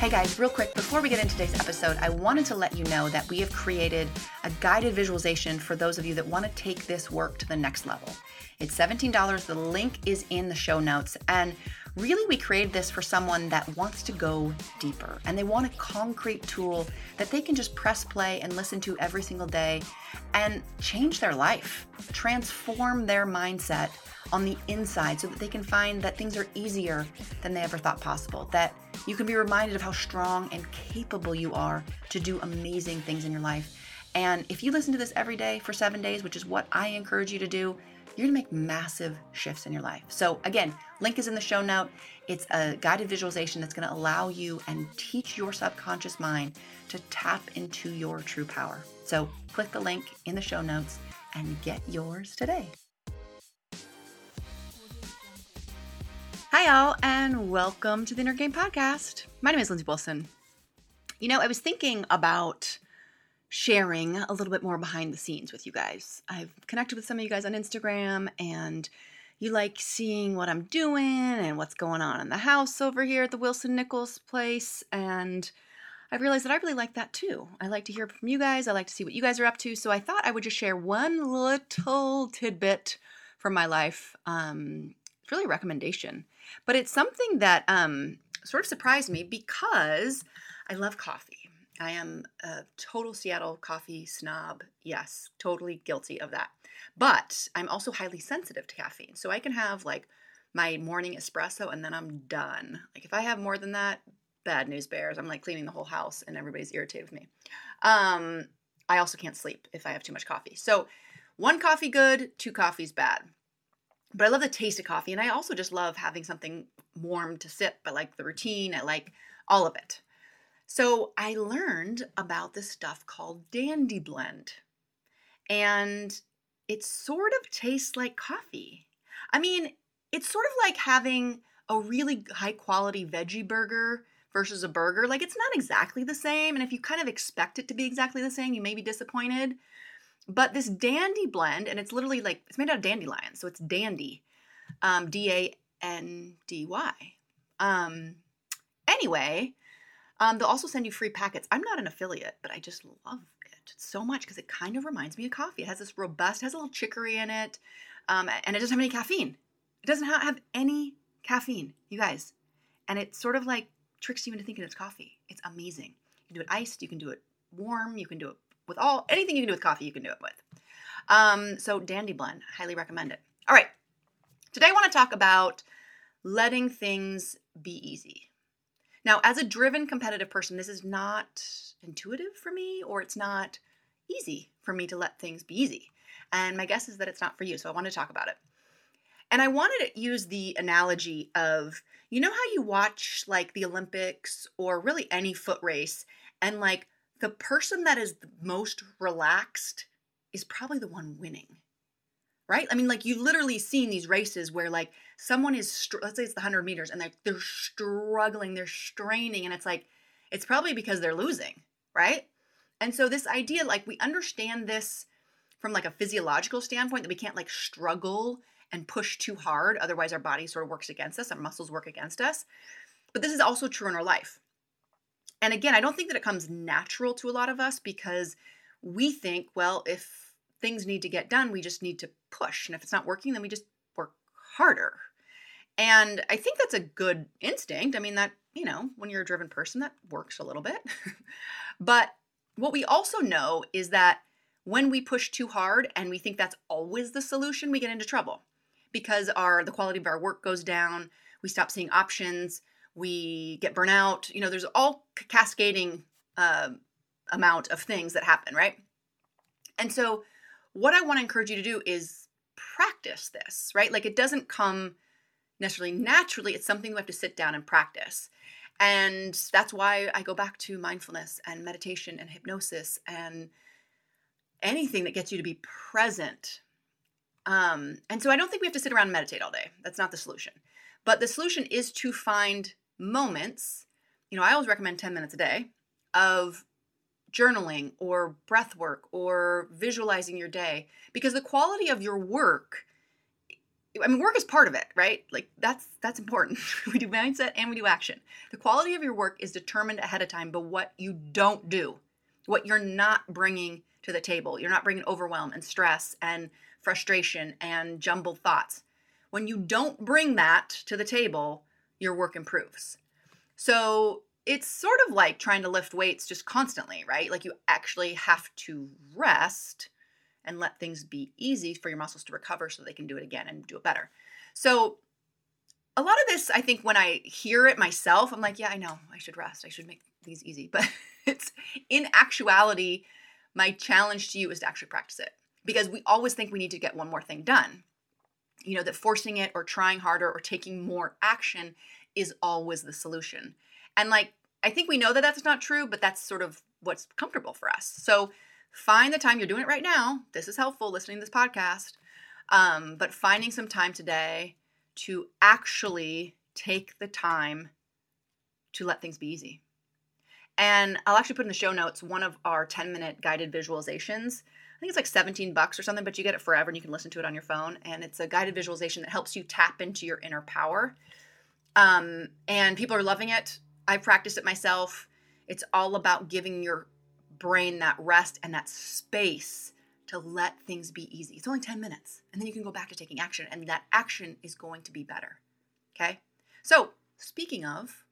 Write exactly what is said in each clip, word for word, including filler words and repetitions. Hey guys, real quick, before we get into today's episode, I wanted to let you know that we have created a guided visualization for those of you that want to take this work to the next level. It's seventeen dollars. The link is in the show notes. And really, we created this for someone that wants to go deeper and they want a concrete tool that they can just press play and listen to every single day and change their life, transform their mindset on the inside so that they can find that things are easier than they ever thought possible, that you can be reminded of how strong and capable you are to do amazing things in your life. And if you listen to this every day for seven days, which is what I encourage you to do, you're gonna make massive shifts in your life. So again, link is in the show note. It's a guided visualization that's gonna allow you and teach your subconscious mind to tap into your true power. So click the link in the show notes and get yours today. Hi, y'all, and welcome to the Inner Game Podcast. My name is Lindsey Wilson. You know, I was thinking about sharing a little bit more behind the scenes with you guys. I've connected with some of you guys on Instagram, and you like seeing what I'm doing and what's going on in the house over here at the Wilson Nichols place, and I realized that I really like that too. I like to hear from you guys. I like to see what you guys are up to, so I thought I would just share one little tidbit from my life. Um, it's really a recommendation. But it's something that um, sort of surprised me because I love coffee. I am a total Seattle coffee snob. Yes, totally guilty of that. But I'm also highly sensitive to caffeine. So I can have like my morning espresso and then I'm done. Like if I have more than that, bad news bears. I'm like cleaning the whole house and everybody's irritated with me. Um, I also can't sleep if I have too much coffee. So one coffee good, two coffees bad. But I love the taste of coffee, and I also just love having something warm to sip. I like the routine. I like all of it. So I learned about this stuff called Dandy Blend, and it sort of tastes like coffee. I mean, it's sort of like having a really high-quality veggie burger versus a burger. Like, it's not exactly the same, and if you kind of expect it to be exactly the same, you may be disappointed. But this Dandy Blend, and it's literally like, it's made out of dandelions, so it's dandy, um, D A N D Y. Um, anyway, um, they'll also send you free packets. I'm not an affiliate, but I just love it so much because it kind of reminds me of coffee. It has this robust, has a little chicory in it, um, and it doesn't have any caffeine. It doesn't have any caffeine, you guys. And it sort of like tricks you into thinking it's coffee. It's amazing. You can do it iced, you can do it warm, you can do it with all, anything you can do with coffee, you can do it with. Um, so Dandy Blend, highly recommend it. All right. Today I want to talk about letting things be easy. Now, as a driven competitive person, this is not intuitive for me, or it's not easy for me to let things be easy. And my guess is that it's not for you. So I want to talk about it. And I wanted to use the analogy of, you know how you watch like the Olympics or really any foot race and like the person that is the most relaxed is probably the one winning, right? I mean, like you literally seen these races where like someone is, str- let's say it's the one hundred meters and they're, they're struggling, they're straining. And it's like, it's probably because they're losing, right? And so this idea, like we understand this from like a physiological standpoint that we can't like struggle and push too hard. Otherwise our body sort of works against us. Our muscles work against us. But this is also true in our life. And again, I don't think that it comes natural to a lot of us because we think, well, if things need to get done, we just need to push. And if it's not working, then we just work harder. And I think that's a good instinct. I mean, that, you know, when you're a driven person, that works a little bit. But what we also know is that when we push too hard and we think that's always the solution, we get into trouble because our the quality of our work goes down. We stop seeing options. We get burnout, you know, there's all cascading uh, amount of things that happen, right? And so what I want to encourage you to do is practice this, right? Like it doesn't come necessarily naturally. It's something you have to sit down and practice. And that's why I go back to mindfulness and meditation and hypnosis and anything that gets you to be present. Um, and so I don't think we have to sit around and meditate all day. That's not the solution. But the solution is to find moments, you know, I always recommend ten minutes a day of journaling or breath work or visualizing your day because the quality of your work I mean, work is part of it, right? Like that's that's important. We do mindset and we do action. The quality of your work is determined ahead of time by what you don't do, what you're not bringing to the table. You're not bringing overwhelm and stress and frustration and jumbled thoughts. When you don't bring that to the table, your work improves. So it's sort of like trying to lift weights just constantly, right? Like you actually have to rest and let things be easy for your muscles to recover so they can do it again and do it better. So a lot of this, I think when I hear it myself, I'm like, yeah, I know, I should rest. I should make these easy. But it's in actuality, my challenge to you is to actually practice it, because we always think we need to get one more thing done. You know, that forcing it or trying harder or taking more action is always the solution. And like, I think we know that that's not true, but that's sort of what's comfortable for us. So find the time. You're doing it right now. This is helpful, listening to this podcast. Um, but finding some time today to actually take the time to let things be easy. And I'll actually put in the show notes one of our ten-minute guided visualizations. I think it's like seventeen bucks or something, but you get it forever and you can listen to it on your phone. And it's a guided visualization that helps you tap into your inner power. Um, and people are loving it. I practiced it myself. It's all about giving your brain that rest and that space to let things be easy. It's only ten minutes, and then you can go back to taking action, and that action is going to be better. Okay. So speaking of,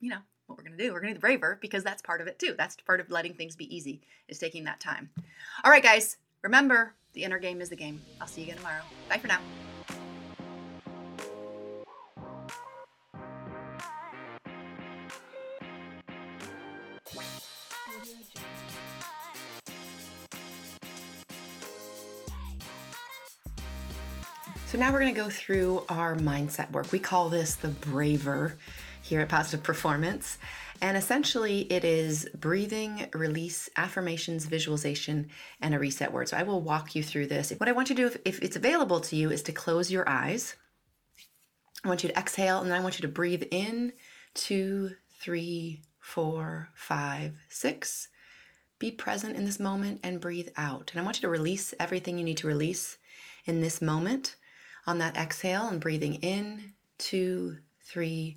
you know, what we're going to do, we're going to do the Braver, because that's part of it too. That's part of letting things be easy, is taking that time. All right, guys, remember, the inner game is the game. I'll see you again tomorrow. Bye for now. So now we're going to go through our mindset work. We call this the Braver here at Positive Performance. And essentially it is breathing, release, affirmations, visualization, and a reset word. So I will walk you through this. What I want you to do, if, if it's available to you, is to close your eyes. I want you to exhale, and then I want you to breathe in two, three, four, five, six. Be present in this moment and breathe out. And I want you to release everything you need to release in this moment. On that exhale and breathing in, two, three,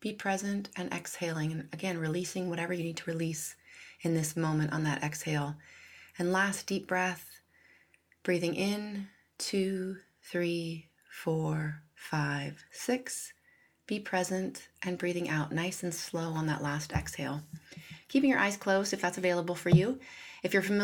Be present and exhaling. And again, releasing whatever you need to release in this moment on that exhale. And last deep breath, breathing in, two, three, four, five, six. Be present and breathing out nice and slow on that last exhale. Keeping your eyes closed if that's available for you. If you're familiar